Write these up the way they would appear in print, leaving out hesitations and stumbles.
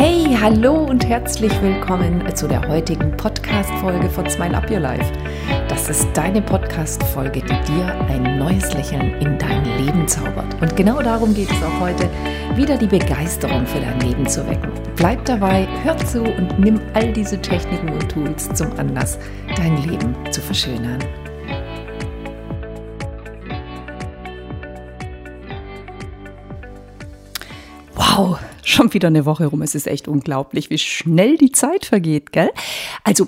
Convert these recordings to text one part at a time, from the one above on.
Hey, hallo und herzlich willkommen zu der heutigen Podcast-Folge von Smile Up Your Life. Das ist deine Podcast-Folge, die dir ein neues Lächeln in dein Leben zaubert. Und genau darum geht es auch heute, wieder die Begeisterung für dein Leben zu wecken. Bleib dabei, hör zu und nimm all diese Techniken und Tools zum Anlass, dein Leben zu verschönern. Wow! Schon wieder eine Woche rum. Es ist echt unglaublich, wie schnell die Zeit vergeht, gell? Also,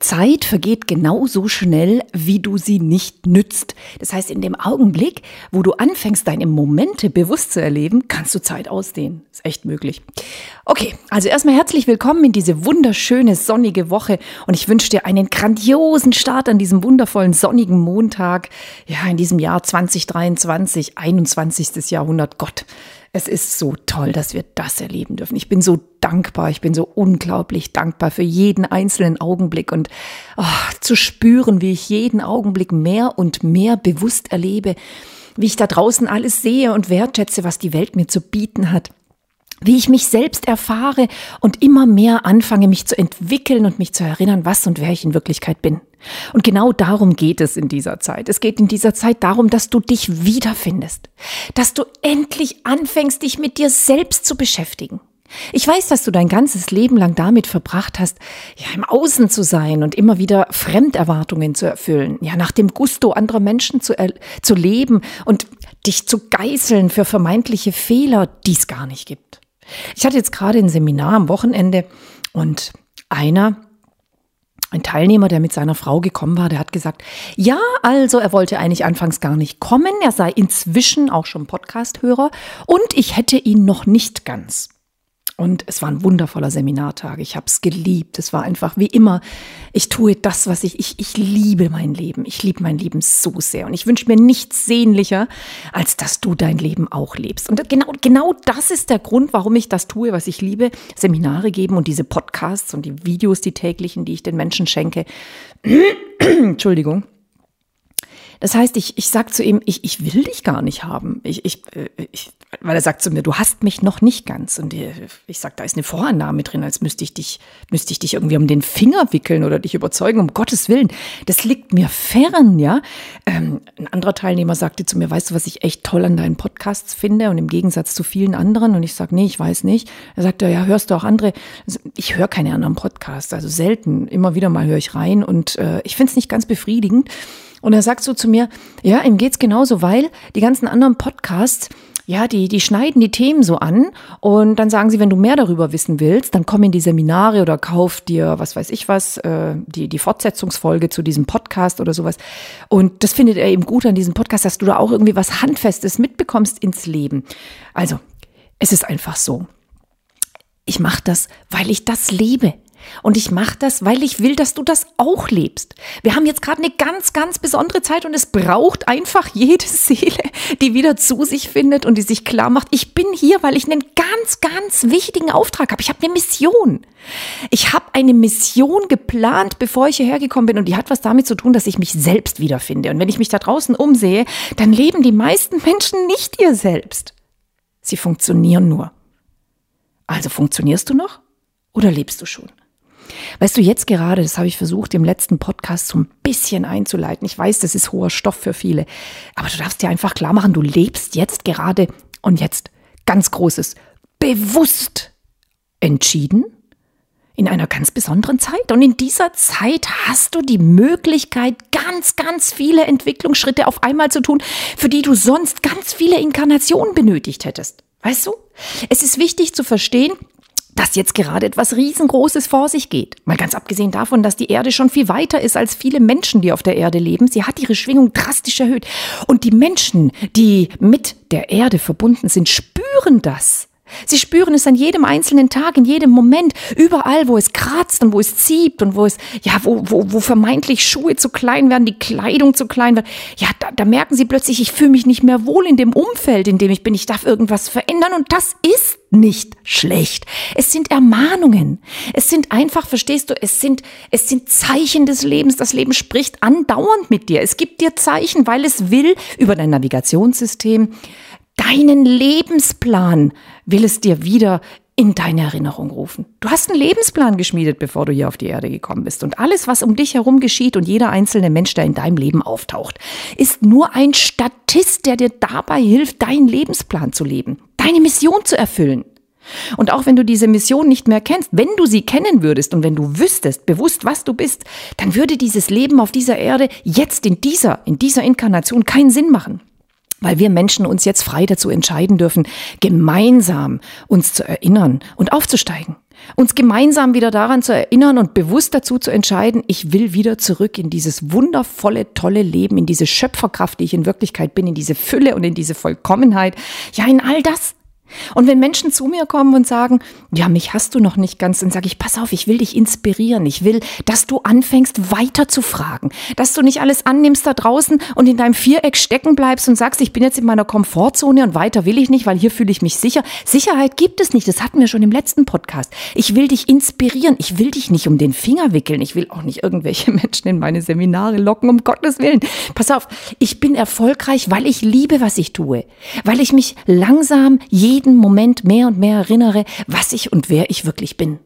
Zeit vergeht genauso schnell, wie du sie nicht nützt. Das heißt, in dem Augenblick, wo du anfängst, deine Momente bewusst zu erleben, kannst du Zeit ausdehnen. Ist echt möglich. Okay, also erstmal herzlich willkommen in diese wunderschöne, sonnige Woche. Und ich wünsche dir einen grandiosen Start an diesem wundervollen, sonnigen Montag. Ja, in diesem Jahr 2023, 21. Jahrhundert. Gott, es ist so toll, dass wir das erleben dürfen. Ich bin so dankbar, ich bin so unglaublich dankbar für jeden einzelnen Augenblick und zu spüren, wie ich jeden Augenblick mehr und mehr bewusst erlebe, wie ich da draußen alles sehe und wertschätze, was die Welt mir zu bieten hat, wie ich mich selbst erfahre und immer mehr anfange, mich zu entwickeln und mich zu erinnern, was und wer ich in Wirklichkeit bin. Und genau darum geht es in dieser Zeit. Es geht in dieser Zeit darum, dass du dich wiederfindest, dass du endlich anfängst, dich mit dir selbst zu beschäftigen. Ich weiß, dass du dein ganzes Leben lang damit verbracht hast, ja, im Außen zu sein und immer wieder Fremderwartungen zu erfüllen, ja, nach dem Gusto anderer Menschen zu leben und dich zu geißeln für vermeintliche Fehler, die es gar nicht gibt. Ich hatte jetzt gerade ein Seminar am Wochenende und ein Teilnehmer, der mit seiner Frau gekommen war, der hat gesagt, ja, also er wollte eigentlich anfangs gar nicht kommen, er sei inzwischen auch schon Podcast-Hörer und ich hätte ihn noch nicht ganz. Und es war ein wundervoller Seminartag. Ich habe es geliebt. Es war einfach wie immer, ich tue das, was ich liebe mein Leben. Ich liebe mein Leben so sehr. Und ich wünsche mir nichts sehnlicher, als dass du dein Leben auch lebst. Und genau das ist der Grund, warum ich das tue, was ich liebe. Seminare geben und diese Podcasts und die Videos, die täglichen, die ich den Menschen schenke. Entschuldigung. Das heißt, ich sage zu ihm, ich will dich gar nicht haben. Weil er sagt zu mir, du hast mich noch nicht ganz. Und ich sage, da ist eine Vorannahme drin, als müsste ich dich irgendwie um den Finger wickeln oder dich überzeugen, um Gottes Willen. Das liegt mir fern, ja. Ein anderer Teilnehmer sagte zu mir, weißt du, was ich echt toll an deinen Podcasts finde und im Gegensatz zu vielen anderen? Und ich sage, nee, ich weiß nicht. Er sagte, ja, hörst du auch andere? Ich höre keine anderen Podcasts, also selten. Immer wieder mal höre ich rein und ich finde es nicht ganz befriedigend. Und er sagt so zu mir, ja, ihm geht's genauso, weil die ganzen anderen Podcasts, ja, die schneiden die Themen so an und dann sagen sie, wenn du mehr darüber wissen willst, dann komm in die Seminare oder kauf dir, was weiß ich was, die Fortsetzungsfolge zu diesem Podcast oder sowas. Und das findet er eben gut an diesem Podcast, dass du da auch irgendwie was Handfestes mitbekommst ins Leben. Also, es ist einfach so. Ich mache das, weil ich das lebe. Und ich mache das, weil ich will, dass du das auch lebst. Wir haben jetzt gerade eine ganz, ganz besondere Zeit und es braucht einfach jede Seele, die wieder zu sich findet und die sich klar macht, ich bin hier, weil ich einen ganz, ganz wichtigen Auftrag habe. Ich habe eine Mission. Ich habe eine Mission geplant, bevor ich hierher gekommen bin und die hat was damit zu tun, dass ich mich selbst wiederfinde. Und wenn ich mich da draußen umsehe, dann leben die meisten Menschen nicht ihr Selbst. Sie funktionieren nur. Also funktionierst du noch oder lebst du schon? Weißt du, jetzt gerade, das habe ich versucht, im letzten Podcast so ein bisschen einzuleiten. Ich weiß, das ist hoher Stoff für viele, aber du darfst dir einfach klar machen, du lebst jetzt gerade und jetzt ganz Großes, bewusst entschieden in einer ganz besonderen Zeit. Und in dieser Zeit hast du die Möglichkeit, ganz, ganz viele Entwicklungsschritte auf einmal zu tun, für die du sonst ganz viele Inkarnationen benötigt hättest. Weißt du? Es ist wichtig zu verstehen, dass jetzt gerade etwas Riesengroßes vor sich geht. Mal ganz abgesehen davon, dass die Erde schon viel weiter ist als viele Menschen, die auf der Erde leben. Sie hat ihre Schwingung drastisch erhöht. Und die Menschen, die mit der Erde verbunden sind, spüren das. Sie spüren es an jedem einzelnen Tag, in jedem Moment, überall, wo es kratzt und wo es zieht und wo es, ja, wo vermeintlich Schuhe zu klein werden, die Kleidung zu klein wird. Ja, da merken sie plötzlich, ich fühle mich nicht mehr wohl in dem Umfeld, in dem ich bin. Ich darf irgendwas verändern und das ist nicht schlecht. Es sind Ermahnungen. Es sind einfach, verstehst du, es sind Zeichen des Lebens. Das Leben spricht andauernd mit dir. Es gibt dir Zeichen, weil es will über dein Navigationssystem. Deinen Lebensplan will es dir wieder in deine Erinnerung rufen. Du hast einen Lebensplan geschmiedet, bevor du hier auf die Erde gekommen bist. Und alles, was um dich herum geschieht und jeder einzelne Mensch, der in deinem Leben auftaucht, ist nur ein Statist, der dir dabei hilft, deinen Lebensplan zu leben, deine Mission zu erfüllen. Und auch wenn du diese Mission nicht mehr kennst, wenn du sie kennen würdest und wenn du wüsstest, bewusst, was du bist, dann würde dieses Leben auf dieser Erde jetzt in dieser Inkarnation keinen Sinn machen. Weil wir Menschen uns jetzt frei dazu entscheiden dürfen, gemeinsam uns zu erinnern und aufzusteigen. Uns gemeinsam wieder daran zu erinnern und bewusst dazu zu entscheiden, ich will wieder zurück in dieses wundervolle, tolle Leben, in diese Schöpferkraft, die ich in Wirklichkeit bin, in diese Fülle und in diese Vollkommenheit, ja, in all das. Und wenn Menschen zu mir kommen und sagen, ja, mich hast du noch nicht ganz, dann sage ich, pass auf, ich will dich inspirieren. Ich will, dass du anfängst, weiter zu fragen. Dass du nicht alles annimmst da draußen und in deinem Viereck stecken bleibst und sagst, ich bin jetzt in meiner Komfortzone und weiter will ich nicht, weil hier fühle ich mich sicher. Sicherheit gibt es nicht, das hatten wir schon im letzten Podcast. Ich will dich inspirieren. Ich will dich nicht um den Finger wickeln. Ich will auch nicht irgendwelche Menschen in meine Seminare locken, um Gottes Willen. Pass auf, ich bin erfolgreich, weil ich liebe, was ich tue. Weil ich mich langsam jeden Moment mehr und mehr erinnere, was ich und wer ich wirklich bin.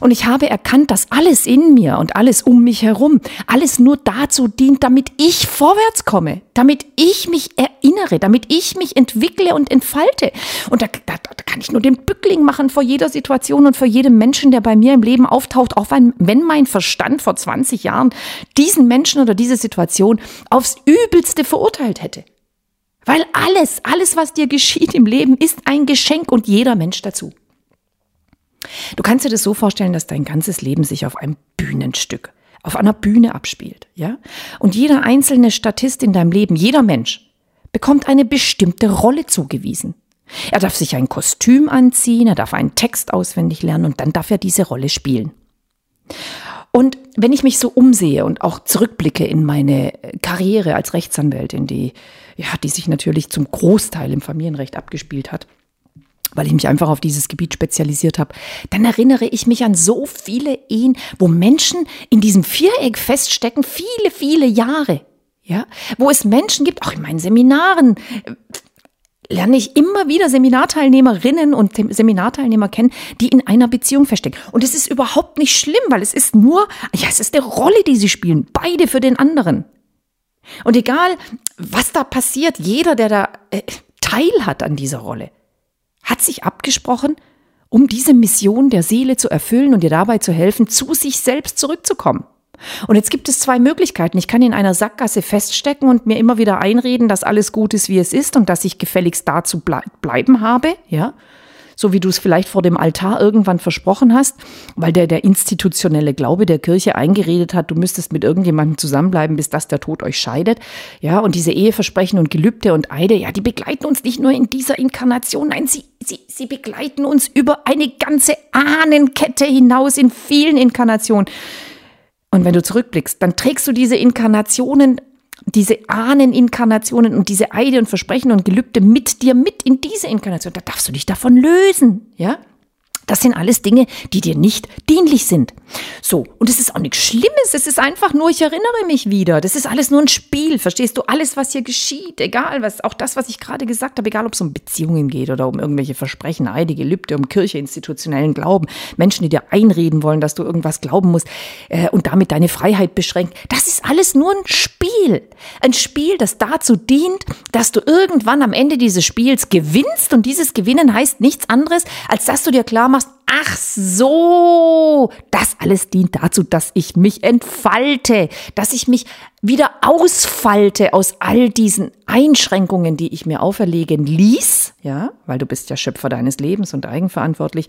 Und ich habe erkannt, dass alles in mir und alles um mich herum, alles nur dazu dient, damit ich vorwärts komme, damit ich mich erinnere, damit ich mich entwickle und entfalte. Und da kann ich nur den Bückling machen vor jeder Situation und vor jedem Menschen, der bei mir im Leben auftaucht, auch wenn mein Verstand vor 20 Jahren diesen Menschen oder diese Situation aufs Übelste verurteilt hätte. Weil alles, was dir geschieht im Leben, ist ein Geschenk und jeder Mensch dazu. Du kannst dir das so vorstellen, dass dein ganzes Leben sich auf einem Bühnenstück, auf einer Bühne abspielt, ja? Und jeder einzelne Statist in deinem Leben, jeder Mensch, bekommt eine bestimmte Rolle zugewiesen. Er darf sich ein Kostüm anziehen, er darf einen Text auswendig lernen und dann darf er diese Rolle spielen. Und wenn ich mich so umsehe und auch zurückblicke in meine Karriere als Rechtsanwältin, die sich natürlich zum Großteil im Familienrecht abgespielt hat, weil ich mich einfach auf dieses Gebiet spezialisiert habe, dann erinnere ich mich an so viele Ehen, wo Menschen in diesem Viereck feststecken, viele, viele Jahre, ja, wo es Menschen gibt, auch in meinen Seminaren, lerne ich immer wieder Seminarteilnehmerinnen und Seminarteilnehmer kennen, die in einer Beziehung feststecken. Und es ist überhaupt nicht schlimm, weil es ist nur, ja, es ist eine Rolle, die sie spielen, beide für den anderen. Und egal, was da passiert, jeder, der da Teil hat an dieser Rolle, hat sich abgesprochen, um diese Mission der Seele zu erfüllen und ihr dabei zu helfen, zu sich selbst zurückzukommen. Und jetzt gibt es zwei Möglichkeiten. Ich kann in einer Sackgasse feststecken und mir immer wieder einreden, dass alles gut ist, wie es ist und dass ich gefälligst da zu bleiben habe, ja, so wie du es vielleicht vor dem Altar irgendwann versprochen hast, weil der institutionelle Glaube der Kirche eingeredet hat, du müsstest mit irgendjemandem zusammenbleiben, bis dass der Tod euch scheidet, ja, und diese Eheversprechen und Gelübde und Eide, ja, die begleiten uns nicht nur in dieser Inkarnation, nein, sie begleiten uns über eine ganze Ahnenkette hinaus in vielen Inkarnationen. Und wenn du zurückblickst, dann trägst du diese Inkarnationen, diese Ahneninkarnationen und diese Eide und Versprechen und Gelübde mit dir mit in diese Inkarnation. Da darfst du dich davon lösen, ja? Das sind alles Dinge, die dir nicht dienlich sind. So, und es ist auch nichts Schlimmes, es ist einfach nur, ich erinnere mich wieder. Das ist alles nur ein Spiel, verstehst du? Alles, was hier geschieht, egal was, auch das, was ich gerade gesagt habe, egal ob es um Beziehungen geht oder um irgendwelche Versprechen, Eide, Gelübde, um Kirche, institutionellen Glauben, Menschen, die dir einreden wollen, dass du irgendwas glauben musst und damit deine Freiheit beschränkt. Das ist alles nur ein Spiel. Ein Spiel, das dazu dient, dass du irgendwann am Ende dieses Spiels gewinnst und dieses Gewinnen heißt nichts anderes, als dass du dir klar machst, ach so, das alles dient dazu, dass ich mich entfalte, dass ich mich wieder ausfalte aus all diesen Einschränkungen, die ich mir auferlegen ließ, ja, weil du bist ja Schöpfer deines Lebens und eigenverantwortlich.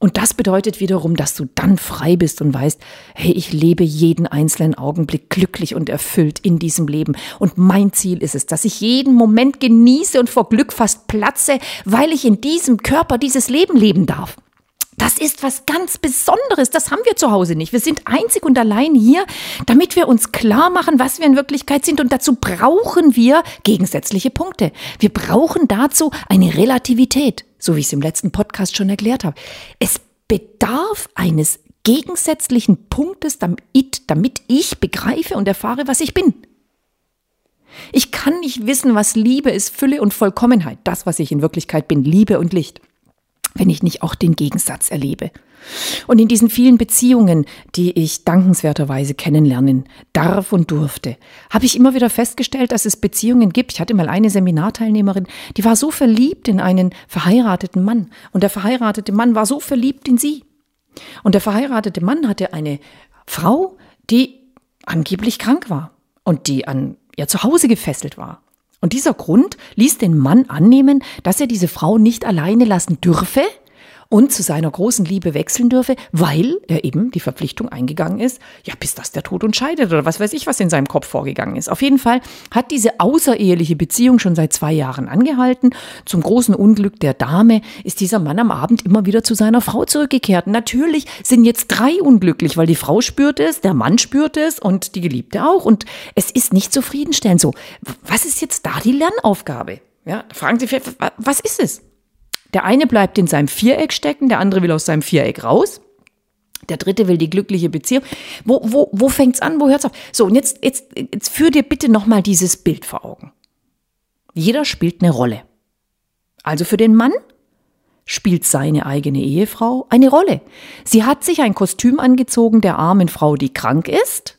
Und das bedeutet wiederum, dass du dann frei bist und weißt, hey, ich lebe jeden einzelnen Augenblick glücklich und erfüllt in diesem Leben. Und mein Ziel ist es, dass ich jeden Moment genieße und vor Glück fast platze, weil ich in diesem Körper dieses Leben leben darf. Das ist was ganz Besonderes, das haben wir zu Hause nicht. Wir sind einzig und allein hier, damit wir uns klar machen, was wir in Wirklichkeit sind. Und dazu brauchen wir gegensätzliche Punkte. Wir brauchen dazu eine Relativität, so wie ich es im letzten Podcast schon erklärt habe. Es bedarf eines gegensätzlichen Punktes, damit ich begreife und erfahre, was ich bin. Ich kann nicht wissen, was Liebe ist, Fülle und Vollkommenheit. Das, was ich in Wirklichkeit bin, Liebe und Licht. wenn ich nicht auch den Gegensatz erlebe. Und in diesen vielen Beziehungen, die ich dankenswerterweise kennenlernen darf und durfte, habe ich immer wieder festgestellt, dass es Beziehungen gibt. Ich hatte mal eine Seminarteilnehmerin, die war so verliebt in einen verheirateten Mann. Und der verheiratete Mann war so verliebt in sie. Und der verheiratete Mann hatte eine Frau, die angeblich krank war und die an ihr Zuhause gefesselt war. Und dieser Grund ließ den Mann annehmen, dass er diese Frau nicht alleine lassen dürfe und zu seiner großen Liebe wechseln dürfe, weil er eben die Verpflichtung eingegangen ist, ja, bis das der Tod uns scheidet oder was weiß ich, was in seinem Kopf vorgegangen ist. Auf jeden Fall hat diese außereheliche Beziehung schon seit 2 Jahren angehalten. Zum großen Unglück der Dame ist dieser Mann am Abend immer wieder zu seiner Frau zurückgekehrt. Natürlich sind jetzt 3 unglücklich, weil die Frau spürt es, der Mann spürt es und die Geliebte auch. Und es ist nicht zufriedenstellend so. Was ist jetzt da die Lernaufgabe? Ja, fragen Sie, was ist es? Der eine bleibt in seinem Viereck stecken, der andere will aus seinem Viereck raus, der dritte will die glückliche Beziehung. Wo fängt's an, wo hört's auf? So, und jetzt führ dir bitte nochmal dieses Bild vor Augen. Jeder spielt eine Rolle. Also für den Mann spielt seine eigene Ehefrau eine Rolle. Sie hat sich ein Kostüm angezogen der armen Frau, die krank ist.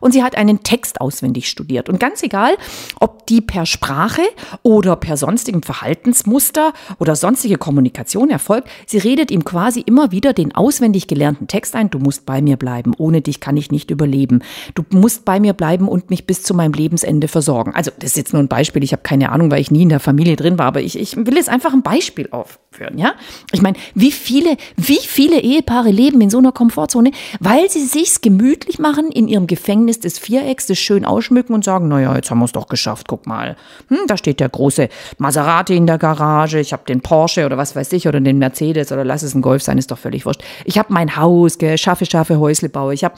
Und sie hat einen Text auswendig studiert. Und ganz egal, ob die per Sprache oder per sonstigem Verhaltensmuster oder sonstige Kommunikation erfolgt, sie redet ihm quasi immer wieder den auswendig gelernten Text ein. Du musst bei mir bleiben, ohne dich kann ich nicht überleben. Du musst bei mir bleiben und mich bis zu meinem Lebensende versorgen. Also das ist jetzt nur ein Beispiel, ich habe keine Ahnung, weil ich nie in der Familie drin war, aber ich will jetzt einfach ein Beispiel aufführen. Ja? Ich meine, wie viele Ehepaare leben in so einer Komfortzone, weil sie sich's gemütlich machen in ihrem Gefängnis, ist des Vierecks, das schön ausschmücken und sagen, naja, jetzt haben wir es doch geschafft, guck mal. Da steht der große Maserati in der Garage, ich habe den Porsche oder was weiß ich oder den Mercedes oder lass es ein Golf sein, ist doch völlig wurscht. Ich habe mein Haus, schaffe Häusle baue, ich habe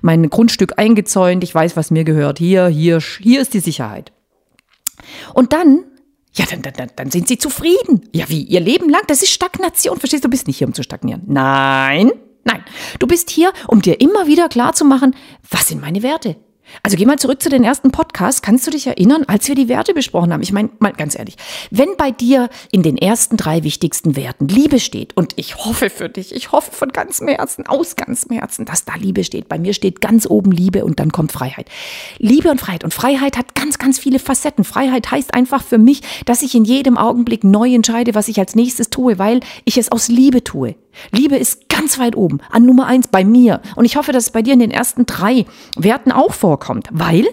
mein Grundstück eingezäunt, ich weiß, was mir gehört, hier ist die Sicherheit. Und dann, ja, dann sind sie zufrieden. Ja, wie, ihr Leben lang, das ist Stagnation, verstehst du, bist nicht hier, um zu stagnieren. Nein, du bist hier, um dir immer wieder klarzumachen, was sind meine Werte? Also geh mal zurück zu den ersten Podcasts, kannst du dich erinnern, als wir die Werte besprochen haben? Ich meine, mal ganz ehrlich, wenn bei dir in den ersten 3 wichtigsten Werten Liebe steht, und ich hoffe für dich, ich hoffe von ganzem Herzen, aus ganzem Herzen, dass da Liebe steht. Bei mir steht ganz oben Liebe und dann kommt Freiheit. Liebe und Freiheit. Und Freiheit hat ganz, ganz viele Facetten. Freiheit heißt einfach für mich, dass ich in jedem Augenblick neu entscheide, was ich als nächstes tue, weil ich es aus Liebe tue. Liebe ist ganz weit oben, an Nummer 1 bei mir. Und ich hoffe, dass es bei dir in den ersten 3 Werten auch vorkommt, weil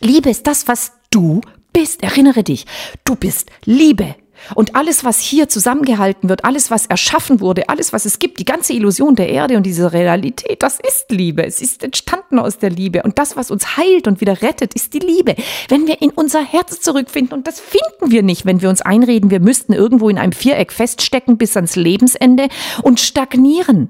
Liebe ist das, was du bist. Erinnere dich, du bist Liebe. Und alles, was hier zusammengehalten wird, alles, was erschaffen wurde, alles, was es gibt, die ganze Illusion der Erde und diese Realität, das ist Liebe. Es ist entstanden aus der Liebe. Und das, was uns heilt und wieder rettet, ist die Liebe. Wenn wir in unser Herz zurückfinden, und das finden wir nicht, wenn wir uns einreden, wir müssten irgendwo in einem Viereck feststecken bis ans Lebensende und stagnieren.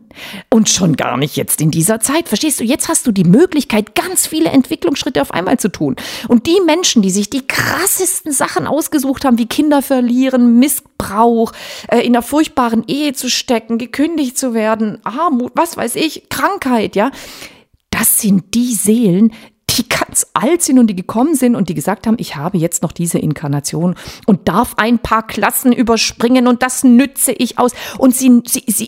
Und schon gar nicht jetzt in dieser Zeit. Verstehst du, jetzt hast du die Möglichkeit, ganz viele Entwicklungsschritte auf einmal zu tun. Und die Menschen, die sich die krassesten Sachen ausgesucht haben, wie Kinder verlieren, Missbrauch, in einer furchtbaren Ehe zu stecken, gekündigt zu werden, Armut, was weiß ich, Krankheit, ja. Das sind die Seelen, die ganz alt sind und die gekommen sind und die gesagt haben, ich habe jetzt noch diese Inkarnation und darf ein paar Klassen überspringen und das nütze ich aus. Und sie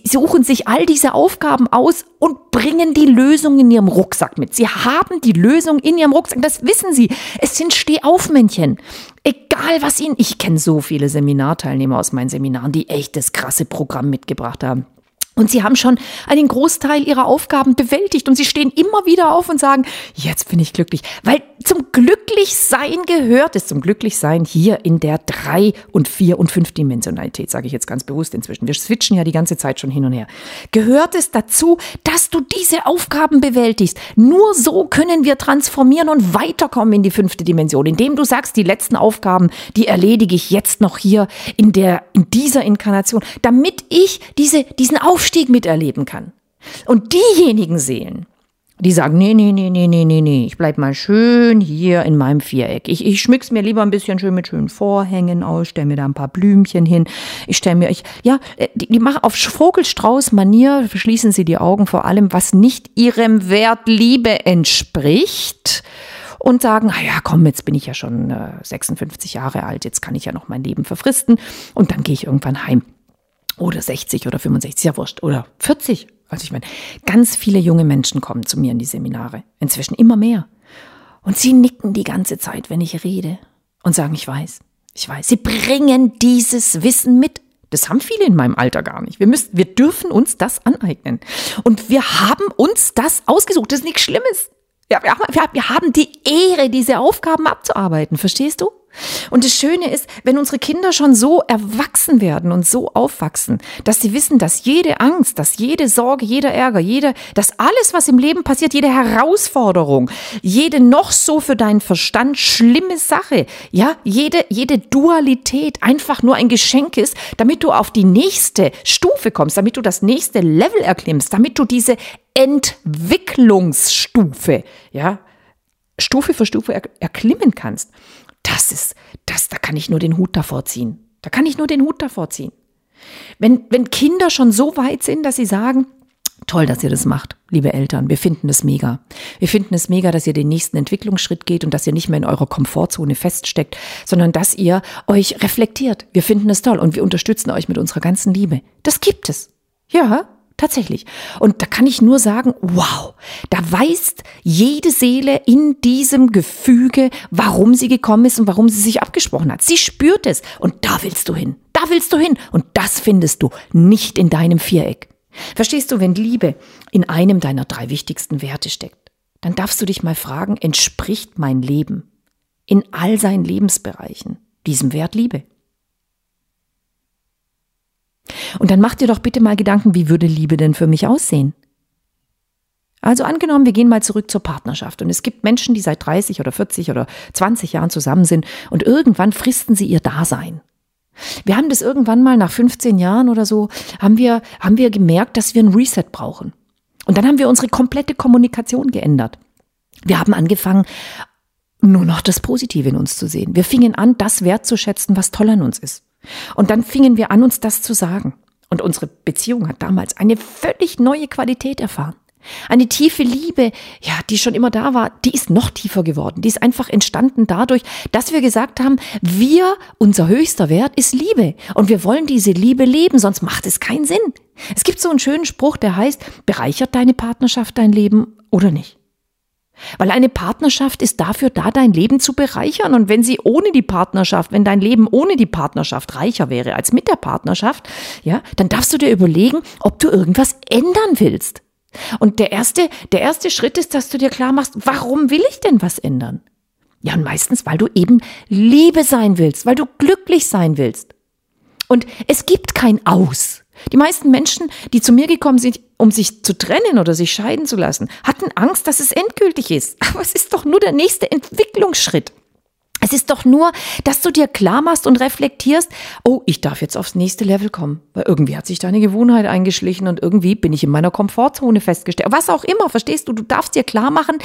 suchen sich all diese Aufgaben aus und bringen die Lösung in ihrem Rucksack mit. Sie haben die Lösung in ihrem Rucksack, das wissen sie. Es sind Stehaufmännchen. Egal was ihnen, ich kenne so viele Seminarteilnehmer aus meinen Seminaren, die echt das krasse Programm mitgebracht haben. Und sie haben schon einen Großteil ihrer Aufgaben bewältigt und sie stehen immer wieder auf und sagen, jetzt bin ich glücklich. Weil zum Glücklichsein gehört es, zum Glücklichsein hier in der 3- und 4- und 5- Dimensionalität, sage ich jetzt ganz bewusst inzwischen. Wir switchen ja die ganze Zeit schon hin und her. Gehört es dazu, dass du diese Aufgaben bewältigst? Nur so können wir transformieren und weiterkommen in die 5. Dimension, indem du sagst, die letzten Aufgaben, die erledige ich jetzt noch hier in dieser Inkarnation, damit ich diesen Aufstieg miterleben kann. Und diejenigen Seelen, die sagen, nee, ich bleib mal schön hier in meinem Viereck. Ich schmück's mir lieber ein bisschen schön mit schönen Vorhängen aus, stell mir da ein paar Blümchen hin. Die machen auf Vogelstrauß-Manier, verschließen sie die Augen vor allem, was nicht ihrem Wert Liebe entspricht. Und sagen, naja, komm, jetzt bin ich ja schon 56 Jahre alt, jetzt kann ich ja noch mein Leben verfristen und dann gehe ich irgendwann heim. Oder 60 oder 65, ja wurscht, oder 40. Also ich meine, ganz viele junge Menschen kommen zu mir in die Seminare, inzwischen immer mehr. Und sie nicken die ganze Zeit, wenn ich rede und sagen, ich weiß. Sie bringen dieses Wissen mit. Das haben viele in meinem Alter gar nicht. Wir dürfen uns das aneignen. Und wir haben uns das ausgesucht. Das ist nichts Schlimmes. Wir haben die Ehre, diese Aufgaben abzuarbeiten. Verstehst du? Und das Schöne ist, wenn unsere Kinder schon so erwachsen werden und so aufwachsen, dass sie wissen, dass jede Angst, dass jede Sorge, jeder Ärger, dass alles, was im Leben passiert, jede Herausforderung, jede noch so für deinen Verstand schlimme Sache, ja, jede Dualität einfach nur ein Geschenk ist, damit du auf die nächste Stufe kommst, damit du das nächste Level erklimmst, damit du diese Entwicklungsstufe, ja, Stufe für Stufe erklimmen kannst. Da kann ich nur den Hut davor ziehen. Wenn Kinder schon so weit sind, dass sie sagen, toll, dass ihr das macht, liebe Eltern, wir finden es mega. Wir finden es mega, dass ihr den nächsten Entwicklungsschritt geht und dass ihr nicht mehr in eurer Komfortzone feststeckt, sondern dass ihr euch reflektiert. Wir finden es toll und wir unterstützen euch mit unserer ganzen Liebe. Das gibt es. Ja, tatsächlich. Und da kann ich nur sagen, wow, da weiß jede Seele in diesem Gefüge, warum sie gekommen ist und warum sie sich abgesprochen hat. Sie spürt es und da willst du hin und das findest du nicht in deinem Viereck. Verstehst du, wenn Liebe in einem deiner 3 wichtigsten Werte steckt, dann darfst du dich mal fragen, entspricht mein Leben in all seinen Lebensbereichen diesem Wert Liebe? Und dann mach dir doch bitte mal Gedanken, wie würde Liebe denn für mich aussehen? Also angenommen, wir gehen mal zurück zur Partnerschaft und es gibt Menschen, die seit 30 oder 40 oder 20 Jahren zusammen sind und irgendwann fristen sie ihr Dasein. Wir haben das irgendwann mal nach 15 Jahren oder so, haben wir gemerkt, dass wir ein Reset brauchen. Und dann haben wir unsere komplette Kommunikation geändert. Wir haben angefangen, nur noch das Positive in uns zu sehen. Wir fingen an, das wertzuschätzen, was toll an uns ist. Und dann fingen wir an, uns das zu sagen. Und unsere Beziehung hat damals eine völlig neue Qualität erfahren. Eine tiefe Liebe, ja, die schon immer da war, die ist noch tiefer geworden. Die ist einfach entstanden dadurch, dass wir gesagt haben, unser höchster Wert ist Liebe. Und wir wollen diese Liebe leben, sonst macht es keinen Sinn. Es gibt so einen schönen Spruch, der heißt, bereichert deine Partnerschaft dein Leben oder nicht? Weil eine Partnerschaft ist dafür da, dein Leben zu bereichern. Und wenn dein Leben ohne die Partnerschaft reicher wäre als mit der Partnerschaft, ja, dann darfst du dir überlegen, ob du irgendwas ändern willst. Und der erste Schritt ist, dass du dir klar machst, warum will ich denn was ändern? Ja, und meistens, weil du eben Liebe sein willst, weil du glücklich sein willst. Und es gibt kein Aus. Die meisten Menschen, die zu mir gekommen sind, um sich zu trennen oder sich scheiden zu lassen, hatten Angst, dass es endgültig ist. Aber es ist doch nur der nächste Entwicklungsschritt. Es ist doch nur, dass du dir klar machst und reflektierst, oh, ich darf jetzt aufs nächste Level kommen, weil irgendwie hat sich da eine Gewohnheit eingeschlichen und irgendwie bin ich in meiner Komfortzone festgestellt. Was auch immer, verstehst du? Du darfst dir klar machen,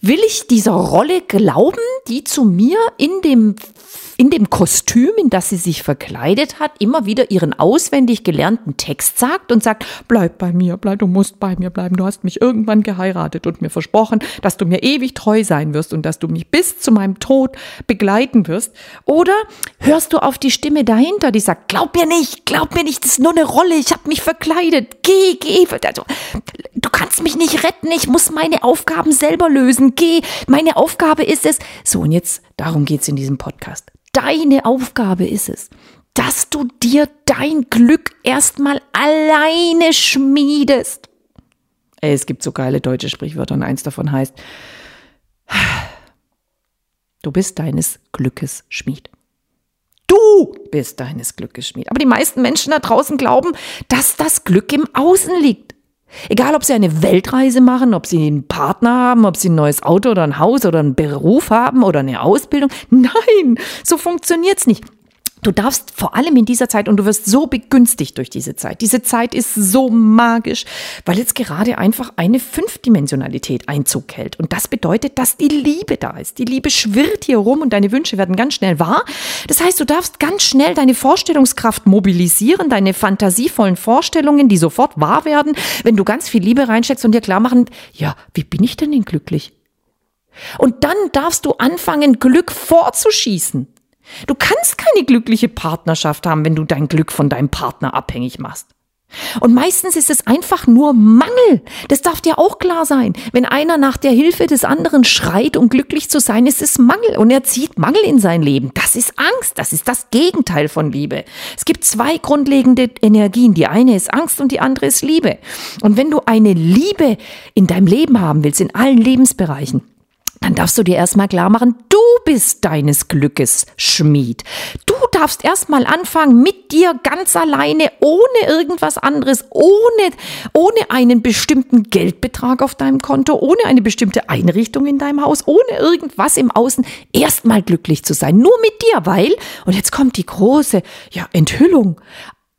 will ich dieser Rolle glauben, die zu mir in dem Kostüm, in das sie sich verkleidet hat, immer wieder ihren auswendig gelernten Text sagt und sagt, bleib bei mir, du musst bei mir bleiben, du hast mich irgendwann geheiratet und mir versprochen, dass du mir ewig treu sein wirst und dass du mich bis zu meinem Tod begleiten wirst? Oder hörst du auf die Stimme dahinter, die sagt, glaub mir nicht, das ist nur eine Rolle, ich habe mich verkleidet, geh, also, du kannst mich nicht retten, ich muss meine Aufgaben selber lösen, geh, meine Aufgabe ist es, so und jetzt, darum geht's in diesem Podcast. Deine Aufgabe ist es, dass du dir dein Glück erstmal alleine schmiedest. Es gibt so geile deutsche Sprichwörter und eins davon heißt, du bist deines Glückes Schmied. Du bist deines Glückes Schmied. Aber die meisten Menschen da draußen glauben, dass das Glück im Außen liegt. Egal, ob sie eine Weltreise machen, ob sie einen Partner haben, ob sie ein neues Auto oder ein Haus oder einen Beruf haben oder eine Ausbildung. Nein, so funktioniert's nicht. Du darfst vor allem in dieser Zeit und du wirst so begünstigt durch diese Zeit. Diese Zeit ist so magisch, weil jetzt gerade einfach eine 5-Dimensionalität Einzug hält. Und das bedeutet, dass die Liebe da ist. Die Liebe schwirrt hier rum und deine Wünsche werden ganz schnell wahr. Das heißt, du darfst ganz schnell deine Vorstellungskraft mobilisieren, deine fantasievollen Vorstellungen, die sofort wahr werden, wenn du ganz viel Liebe reinsteckst und dir klar machen, ja, wie bin ich denn glücklich? Und dann darfst du anfangen, Glück vorzuschießen. Du kannst keine glückliche Partnerschaft haben, wenn du dein Glück von deinem Partner abhängig machst. Und meistens ist es einfach nur Mangel. Das darf dir auch klar sein. Wenn einer nach der Hilfe des anderen schreit, um glücklich zu sein, ist es Mangel. Und er zieht Mangel in sein Leben. Das ist Angst. Das ist das Gegenteil von Liebe. Es gibt zwei grundlegende Energien. Die eine ist Angst und die andere ist Liebe. Und wenn du eine Liebe in deinem Leben haben willst, in allen Lebensbereichen, dann darfst du dir erstmal klar machen, du bist deines Glückes Schmied. Du darfst erstmal anfangen mit dir ganz alleine, ohne irgendwas anderes, ohne einen bestimmten Geldbetrag auf deinem Konto, ohne eine bestimmte Einrichtung in deinem Haus, ohne irgendwas im Außen, erstmal glücklich zu sein. Nur mit dir, weil, und jetzt kommt die große Enthüllung,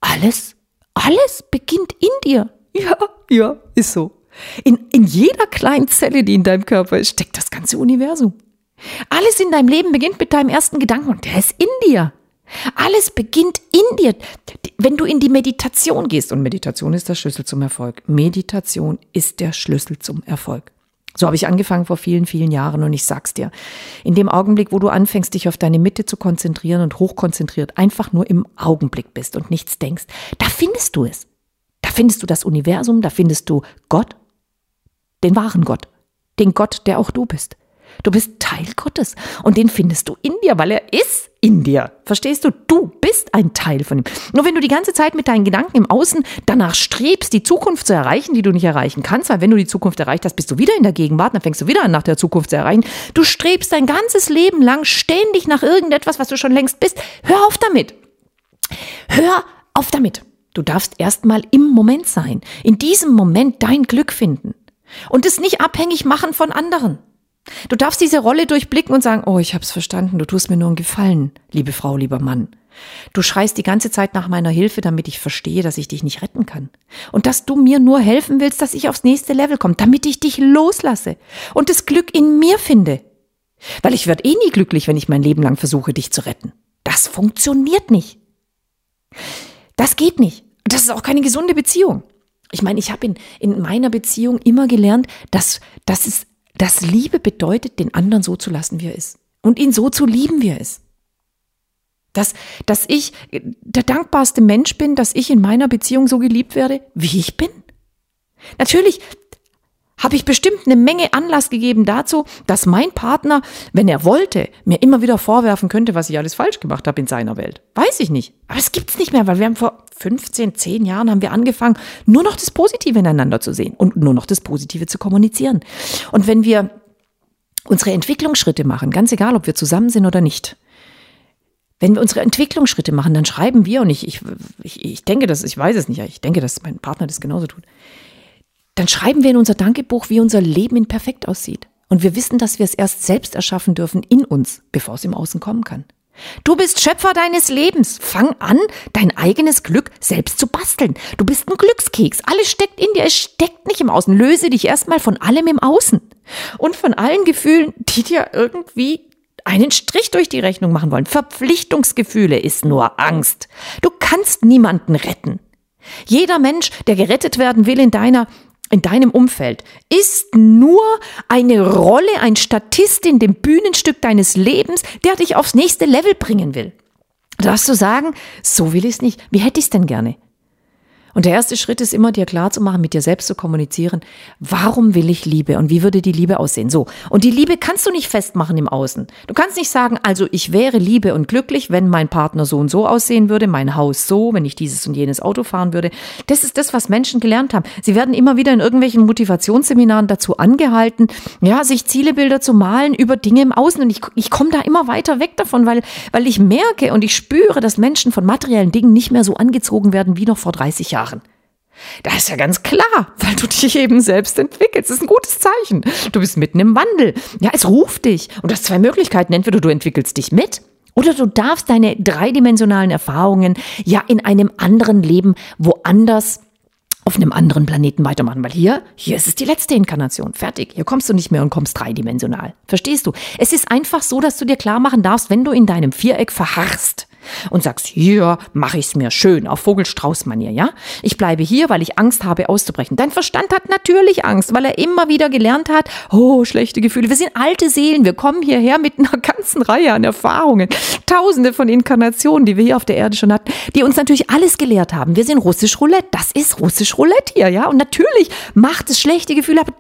alles beginnt in dir. Ja, ist so. In jeder kleinen Zelle, die in deinem Körper ist, steckt das ganze Universum. Alles in deinem Leben beginnt mit deinem ersten Gedanken und der ist in dir. Alles beginnt in dir. Wenn du in die Meditation gehst, und Meditation ist der Schlüssel zum Erfolg. Meditation ist der Schlüssel zum Erfolg. So habe ich angefangen vor vielen, vielen Jahren und ich sag's dir. In dem Augenblick, wo du anfängst, dich auf deine Mitte zu konzentrieren und hochkonzentriert einfach nur im Augenblick bist und nichts denkst, da findest du es. Da findest du das Universum, da findest du Gott. Den wahren Gott, den Gott, der auch du bist. Du bist Teil Gottes und den findest du in dir, weil er ist in dir. Verstehst du? Du bist ein Teil von ihm. Nur wenn du die ganze Zeit mit deinen Gedanken im Außen danach strebst, die Zukunft zu erreichen, die du nicht erreichen kannst, weil wenn du die Zukunft erreicht hast, bist du wieder in der Gegenwart, dann fängst du wieder an, nach der Zukunft zu erreichen. Du strebst dein ganzes Leben lang ständig nach irgendetwas, was du schon längst bist. Hör auf damit. Hör auf damit. Du darfst erstmal im Moment sein. In diesem Moment dein Glück finden. Und es nicht abhängig machen von anderen. Du darfst diese Rolle durchblicken und sagen, oh, ich hab's verstanden, du tust mir nur einen Gefallen, liebe Frau, lieber Mann. Du schreist die ganze Zeit nach meiner Hilfe, damit ich verstehe, dass ich dich nicht retten kann. Und dass du mir nur helfen willst, dass ich aufs nächste Level komme, damit ich dich loslasse und das Glück in mir finde. Weil ich werde eh nie glücklich, wenn ich mein Leben lang versuche, dich zu retten. Das funktioniert nicht. Das geht nicht. Das ist auch keine gesunde Beziehung. Ich meine, ich habe in meiner Beziehung immer gelernt, dass Liebe bedeutet, den anderen so zu lassen, wie er ist. Und ihn so zu lieben, wie er ist. Dass ich der dankbarste Mensch bin, dass ich in meiner Beziehung so geliebt werde, wie ich bin. Natürlich habe ich bestimmt eine Menge Anlass gegeben dazu, dass mein Partner, wenn er wollte, mir immer wieder vorwerfen könnte, was ich alles falsch gemacht habe in seiner Welt. Weiß ich nicht. Aber es gibt's nicht mehr, weil wir haben vor 10 Jahren haben wir angefangen, nur noch das Positive ineinander zu sehen und nur noch das Positive zu kommunizieren. Und wenn wir unsere Entwicklungsschritte machen, ganz egal, ob wir zusammen sind oder nicht, wenn wir unsere Entwicklungsschritte machen, dann schreiben wir, und ich denke, dass ich weiß es nicht, ich denke, dass mein Partner das genauso tut, dann schreiben wir in unser Dankebuch, wie unser Leben in perfekt aussieht. Und wir wissen, dass wir es erst selbst erschaffen dürfen in uns, bevor es im Außen kommen kann. Du bist Schöpfer deines Lebens. Fang an, dein eigenes Glück selbst zu basteln. Du bist ein Glückskeks. Alles steckt in dir. Es steckt nicht im Außen. Löse dich erstmal von allem im Außen. Und von allen Gefühlen, die dir irgendwie einen Strich durch die Rechnung machen wollen. Verpflichtungsgefühle ist nur Angst. Du kannst niemanden retten. Jeder Mensch, der gerettet werden will in deinem Umfeld, ist nur eine Rolle, ein Statist in dem Bühnenstück deines Lebens, der dich aufs nächste Level bringen will. Da darfst du sagen, so will ich es nicht. Wie hätte ich es denn gerne? Und der erste Schritt ist immer, dir klarzumachen, mit dir selbst zu kommunizieren, warum will ich Liebe und wie würde die Liebe aussehen? So. Und die Liebe kannst du nicht festmachen im Außen. Du kannst nicht sagen, also ich wäre Liebe und glücklich, wenn mein Partner so und so aussehen würde, mein Haus so, wenn ich dieses und jenes Auto fahren würde. Das ist das, was Menschen gelernt haben. Sie werden immer wieder in irgendwelchen Motivationsseminaren dazu angehalten, ja, sich Zielebilder zu malen über Dinge im Außen. Und ich komme da immer weiter weg davon, weil ich merke und ich spüre, dass Menschen von materiellen Dingen nicht mehr so angezogen werden wie noch vor 30 Jahren. Das ist ja ganz klar, weil du dich eben selbst entwickelst. Das ist ein gutes Zeichen. Du bist mitten im Wandel. Ja, es ruft dich. Und du hast zwei Möglichkeiten. Entweder du entwickelst dich mit oder du darfst deine dreidimensionalen Erfahrungen ja in einem anderen Leben woanders auf einem anderen Planeten weitermachen. Weil hier ist es die letzte Inkarnation. Fertig. Hier kommst du nicht mehr und kommst dreidimensional. Verstehst du? Es ist einfach so, dass du dir klar machen darfst, wenn du in deinem Viereck verharrst, und sagst, ja, mach ich's mir schön, auf Vogelstrauß-Manier, ja? Ich bleibe hier, weil ich Angst habe, auszubrechen. Dein Verstand hat natürlich Angst, weil er immer wieder gelernt hat, oh, schlechte Gefühle. Wir sind alte Seelen, wir kommen hierher mit einer ganzen Reihe an Erfahrungen, Tausende von Inkarnationen, die wir hier auf der Erde schon hatten, die uns natürlich alles gelehrt haben. Wir sind russisch Roulette, das ist russisch Roulette hier, ja? Und natürlich macht es schlechte Gefühle, aber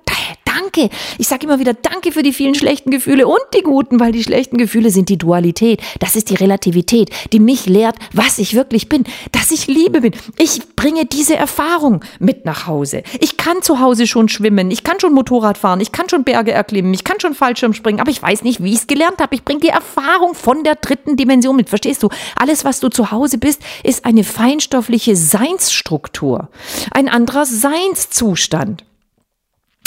danke. Ich sage immer wieder, danke für die vielen schlechten Gefühle und die guten, weil die schlechten Gefühle sind die Dualität. Das ist die Relativität, die mich lehrt, was ich wirklich bin, dass ich Liebe bin. Ich bringe diese Erfahrung mit nach Hause. Ich kann zu Hause schon schwimmen, ich kann schon Motorrad fahren, ich kann schon Berge erklimmen, ich kann schon Fallschirm springen, aber ich weiß nicht, wie ich es gelernt habe. Ich bringe die Erfahrung von der dritten Dimension mit. Verstehst du? Alles, was du zu Hause bist, ist eine feinstoffliche Seinsstruktur, ein anderer Seinszustand.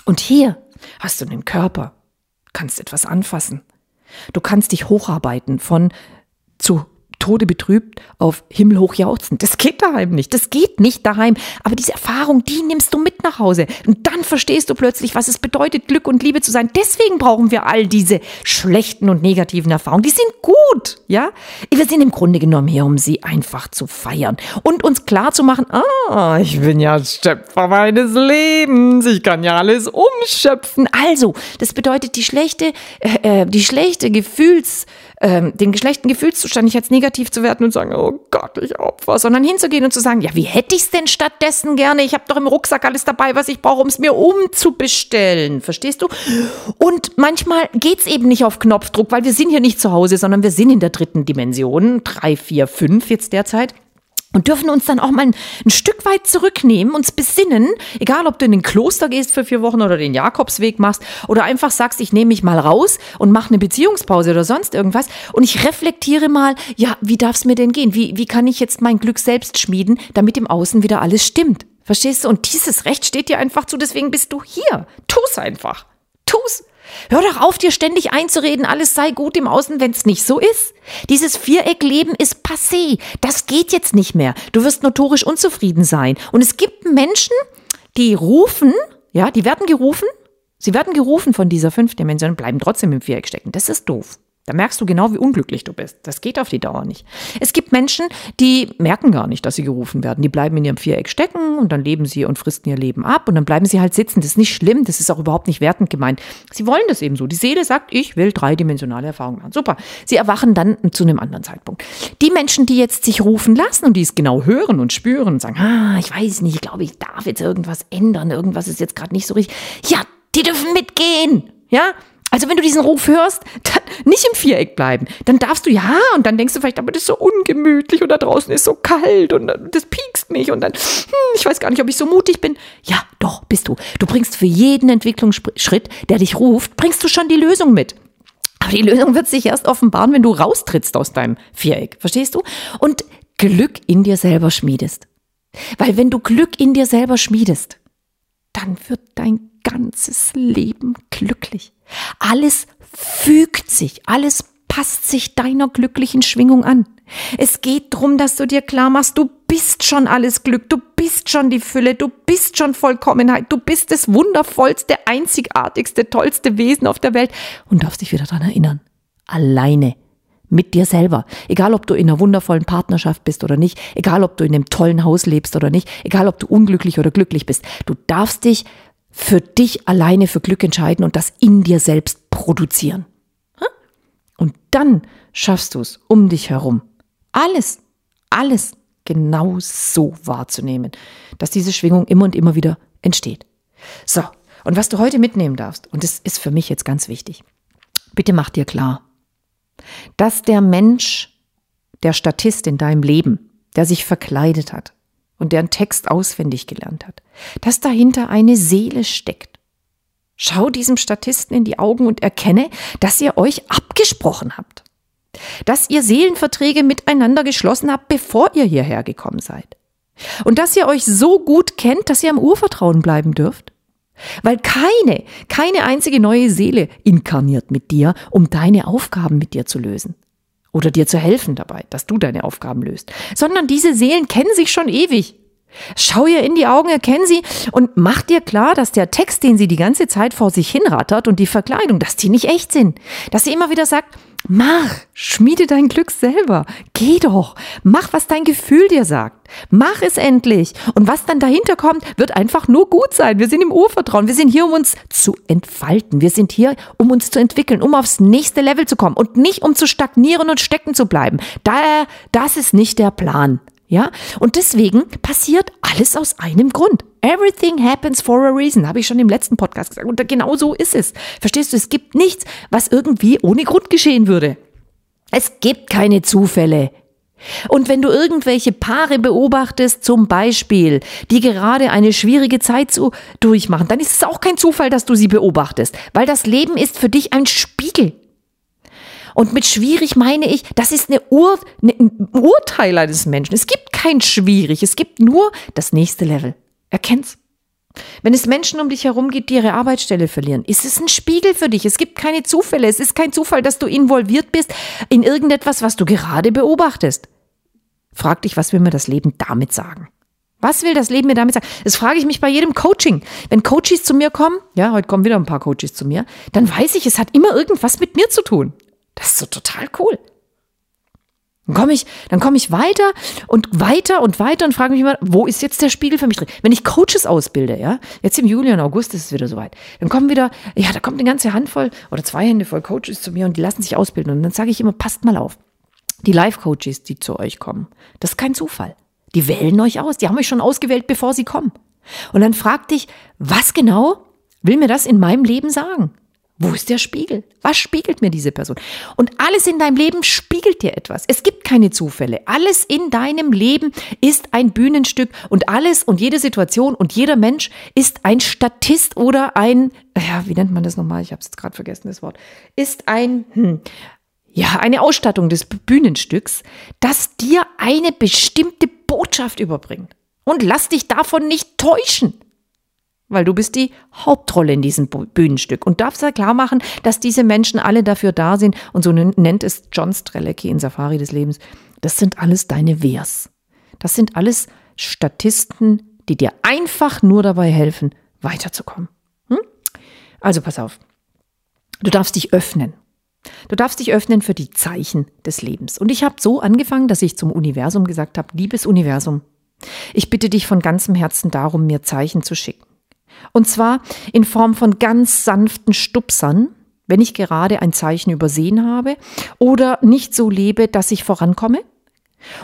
Und hier hast du den Körper, kannst etwas anfassen. Du kannst dich hocharbeiten von zu Tode betrübt auf himmelhoch jauchzen. Das geht daheim nicht. Das geht nicht daheim. Aber diese Erfahrung, die nimmst du mit nach Hause. Und dann verstehst du plötzlich, was es bedeutet, Glück und Liebe zu sein. Deswegen brauchen wir all diese schlechten und negativen Erfahrungen. Die sind gut, ja? Wir sind im Grunde genommen hier, um sie einfach zu feiern und uns klar zu machen, ich bin ja Schöpfer meines Lebens. Ich kann ja alles umschöpfen. Also, das bedeutet, den schlechten Gefühlszustand nicht als negativ zu werten und sagen, oh Gott, ich Opfer, sondern hinzugehen und zu sagen, ja, wie hätte ich es denn stattdessen gerne? Ich habe doch im Rucksack alles dabei, was ich brauche, um es mir umzubestellen. Verstehst du? Und manchmal geht es eben nicht auf Knopfdruck, weil wir sind hier nicht zu Hause, sondern wir sind in der dritten Dimension, 3, 4, 5 jetzt derzeit. Und dürfen uns dann auch mal ein Stück weit zurücknehmen, uns besinnen, egal ob du in den Kloster gehst für 4 Wochen oder den Jakobsweg machst oder einfach sagst, ich nehme mich mal raus und mache eine Beziehungspause oder sonst irgendwas und ich reflektiere mal, ja, wie darf es mir denn gehen? Wie kann ich jetzt mein Glück selbst schmieden, damit im Außen wieder alles stimmt? Verstehst du? Und dieses Recht steht dir einfach zu, deswegen bist du hier. Tu's einfach. Tu's. Hör doch auf, dir ständig einzureden, alles sei gut im Außen, wenn es nicht so ist. Dieses Viereckleben ist passé. Das geht jetzt nicht mehr. Du wirst notorisch unzufrieden sein. Und es gibt Menschen, die rufen, ja, die werden gerufen. Sie werden gerufen von dieser 5 Dimension und bleiben trotzdem im Viereck stecken. Das ist doof. Da merkst du genau, wie unglücklich du bist. Das geht auf die Dauer nicht. Es gibt Menschen, die merken gar nicht, dass sie gerufen werden. Die bleiben in ihrem Viereck stecken und dann leben sie und fristen ihr Leben ab und dann bleiben sie halt sitzen. Das ist nicht schlimm, das ist auch überhaupt nicht wertend gemeint. Sie wollen das eben so. Die Seele sagt, ich will 3-dimensionale Erfahrungen machen. Super. Sie erwachen dann zu einem anderen Zeitpunkt. Die Menschen, die jetzt sich rufen lassen und die es genau hören und spüren und sagen, ich weiß nicht, ich glaube, ich darf jetzt irgendwas ändern, irgendwas ist jetzt gerade nicht so richtig. Ja, die dürfen mitgehen. Ja? Also wenn du diesen Ruf hörst, dann nicht im Viereck bleiben. Dann darfst du, ja, und dann denkst du vielleicht, aber das ist so ungemütlich und da draußen ist so kalt und das piekst mich und dann, ich weiß gar nicht, ob ich so mutig bin. Ja, doch, bist du. Du bringst für jeden Entwicklungsschritt, der dich ruft, bringst du schon die Lösung mit. Aber die Lösung wird sich erst offenbaren, wenn du raustrittst aus deinem Viereck, verstehst du? Und Glück in dir selber schmiedest. Weil wenn du Glück in dir selber schmiedest, dann wird dein ganzes Leben glücklich. Alles fügt sich, alles passt sich deiner glücklichen Schwingung an. Es geht darum, dass du dir klar machst, du bist schon alles Glück, du bist schon die Fülle, du bist schon Vollkommenheit, du bist das wundervollste, einzigartigste, tollste Wesen auf der Welt und darfst dich wieder daran erinnern. Alleine. Mit dir selber. Egal, ob du in einer wundervollen Partnerschaft bist oder nicht. Egal, ob du in einem tollen Haus lebst oder nicht. Egal, ob du unglücklich oder glücklich bist. Du darfst dich für dich alleine für Glück entscheiden und das in dir selbst produzieren. Und dann schaffst du es um dich herum. Alles genau so wahrzunehmen, dass diese Schwingung immer und immer wieder entsteht. So, und was du heute mitnehmen darfst, und das ist für mich jetzt ganz wichtig, bitte mach dir klar, dass der Mensch, der Statist in deinem Leben, der sich verkleidet hat, und deren Text auswendig gelernt hat, dass dahinter eine Seele steckt. Schau diesem Statisten in die Augen und erkenne, dass ihr euch abgesprochen habt. Dass ihr Seelenverträge miteinander geschlossen habt, bevor ihr hierher gekommen seid. Und dass ihr euch so gut kennt, dass ihr am Urvertrauen bleiben dürft. Weil keine einzige neue Seele inkarniert mit dir, um deine Aufgaben mit dir zu lösen. Oder dir zu helfen dabei, dass du deine Aufgaben löst. Sondern diese Seelen kennen sich schon ewig. Schau ihr in die Augen, erkenn sie und mach dir klar, dass der Text, den sie die ganze Zeit vor sich hinrattert und die Verkleidung, dass die nicht echt sind. Dass sie immer wieder sagt, Mach, schmiede dein Glück selber. Geh doch, mach, was dein Gefühl dir sagt. Mach es endlich. Und was dann dahinter kommt, wird einfach nur gut sein. Wir sind im Urvertrauen. Wir sind hier, um uns zu entfalten. Wir sind hier, um uns zu entwickeln, um aufs nächste Level zu kommen und nicht, um zu stagnieren und stecken zu bleiben. Daher, das ist nicht der Plan. Ja? Und deswegen passiert alles aus einem Grund. Everything happens for a reason, habe ich schon im letzten Podcast gesagt. Und genau so ist es. Verstehst du, es gibt nichts, was irgendwie ohne Grund geschehen würde. Es gibt keine Zufälle. Und wenn du irgendwelche Paare beobachtest, zum Beispiel, die gerade eine schwierige Zeit durchmachen, dann ist es auch kein Zufall, dass du sie beobachtest. Weil das Leben ist für dich ein Spiegel. Und mit schwierig meine ich, das ist ein Urteiler des Menschen. Es gibt kein schwierig, es gibt nur das nächste Level. Erkenn's. Wenn es Menschen um dich herum gibt, die ihre Arbeitsstelle verlieren, ist es ein Spiegel für dich. Es gibt keine Zufälle. Es ist kein Zufall, dass du involviert bist in irgendetwas, was du gerade beobachtest. Frag dich, was will mir das Leben damit sagen? Was will das Leben mir damit sagen? Das frage ich mich bei jedem Coaching. Wenn Coaches zu mir kommen, ja, heute kommen wieder ein paar Coaches zu mir, dann weiß ich, es hat immer irgendwas mit mir zu tun. Das ist so total cool. Dann komme ich weiter und weiter und weiter und frage mich immer, wo ist jetzt der Spiegel für mich drin? Wenn ich Coaches ausbilde, ja, jetzt im Juli und August ist es wieder soweit, dann kommen wieder, ja, da kommt eine ganze Handvoll oder 2 Hände voll Coaches zu mir und die lassen sich ausbilden. Und dann sage ich immer, passt mal auf, die Live-Coaches, die zu euch kommen, das ist kein Zufall. Die wählen euch aus, die haben euch schon ausgewählt, bevor sie kommen. Und dann frag dich, was genau will mir das in meinem Leben sagen? Wo ist der Spiegel? Was spiegelt mir diese Person? Und alles in deinem Leben spiegelt dir etwas. Es gibt keine Zufälle. Alles in deinem Leben ist ein Bühnenstück und alles und jede Situation und jeder Mensch ist ein Statist oder ein, ja, wie nennt man das nochmal? Ich habe es jetzt gerade vergessen, das Wort. Ist ein, ja, eine Ausstattung des Bühnenstücks, das dir eine bestimmte Botschaft überbringt. Und lass dich davon nicht täuschen. Weil du bist die Hauptrolle in diesem Bühnenstück und darfst ja klar machen, dass diese Menschen alle dafür da sind. Und so nennt es John Strelecki in Safari des Lebens. Das sind alles deine Wehrs. Das sind alles Statisten, die dir einfach nur dabei helfen, weiterzukommen. Hm? Also pass auf. Du darfst dich öffnen. Du darfst dich öffnen für die Zeichen des Lebens. Und ich habe so angefangen, dass ich zum Universum gesagt habe, liebes Universum, ich bitte dich von ganzem Herzen darum, mir Zeichen zu schicken. Und zwar in Form von ganz sanften Stupsern, wenn ich gerade ein Zeichen übersehen habe oder nicht so lebe, dass ich vorankomme.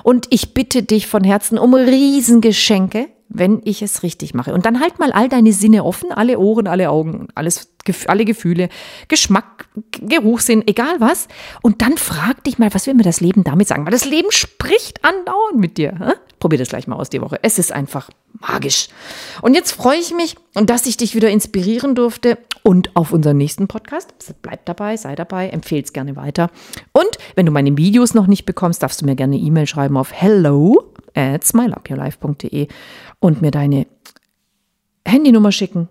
Und ich bitte dich von Herzen um Riesengeschenke, wenn ich es richtig mache. Und dann halt mal all deine Sinne offen, alle Ohren, alle Augen, alles, alle Gefühle, Geschmack, Geruchssinn, egal was. Und dann frag dich mal, was will mir das Leben damit sagen? Weil das Leben spricht andauernd mit dir. Hä? Probier das gleich mal aus die Woche. Es ist einfach magisch. Und jetzt freue ich mich, dass ich dich wieder inspirieren durfte und auf unseren nächsten Podcast. Bleib dabei, sei dabei, empfehl's gerne weiter. Und wenn du meine Videos noch nicht bekommst, darfst du mir gerne eine E-Mail schreiben auf hello@smileupyourlife.de und mir deine Handynummer schicken.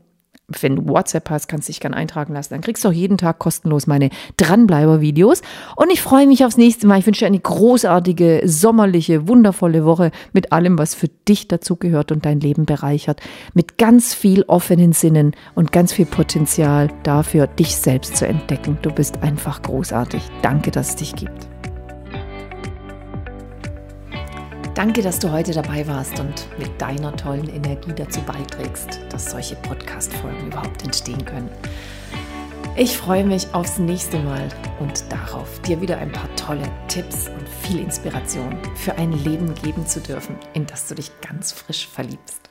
Wenn du WhatsApp hast, kannst du dich gerne eintragen lassen. Dann kriegst du auch jeden Tag kostenlos meine Dranbleiber-Videos. Und ich freue mich aufs nächste Mal. Ich wünsche dir eine großartige, sommerliche, wundervolle Woche mit allem, was für dich dazugehört und dein Leben bereichert. Mit ganz viel offenen Sinnen und ganz viel Potenzial dafür, dich selbst zu entdecken. Du bist einfach großartig. Danke, dass es dich gibt. Danke, dass du heute dabei warst und mit deiner tollen Energie dazu beiträgst, dass solche Podcast-Folgen überhaupt entstehen können. Ich freue mich aufs nächste Mal und darauf, dir wieder ein paar tolle Tipps und viel Inspiration für ein Leben geben zu dürfen, in das du dich ganz frisch verliebst.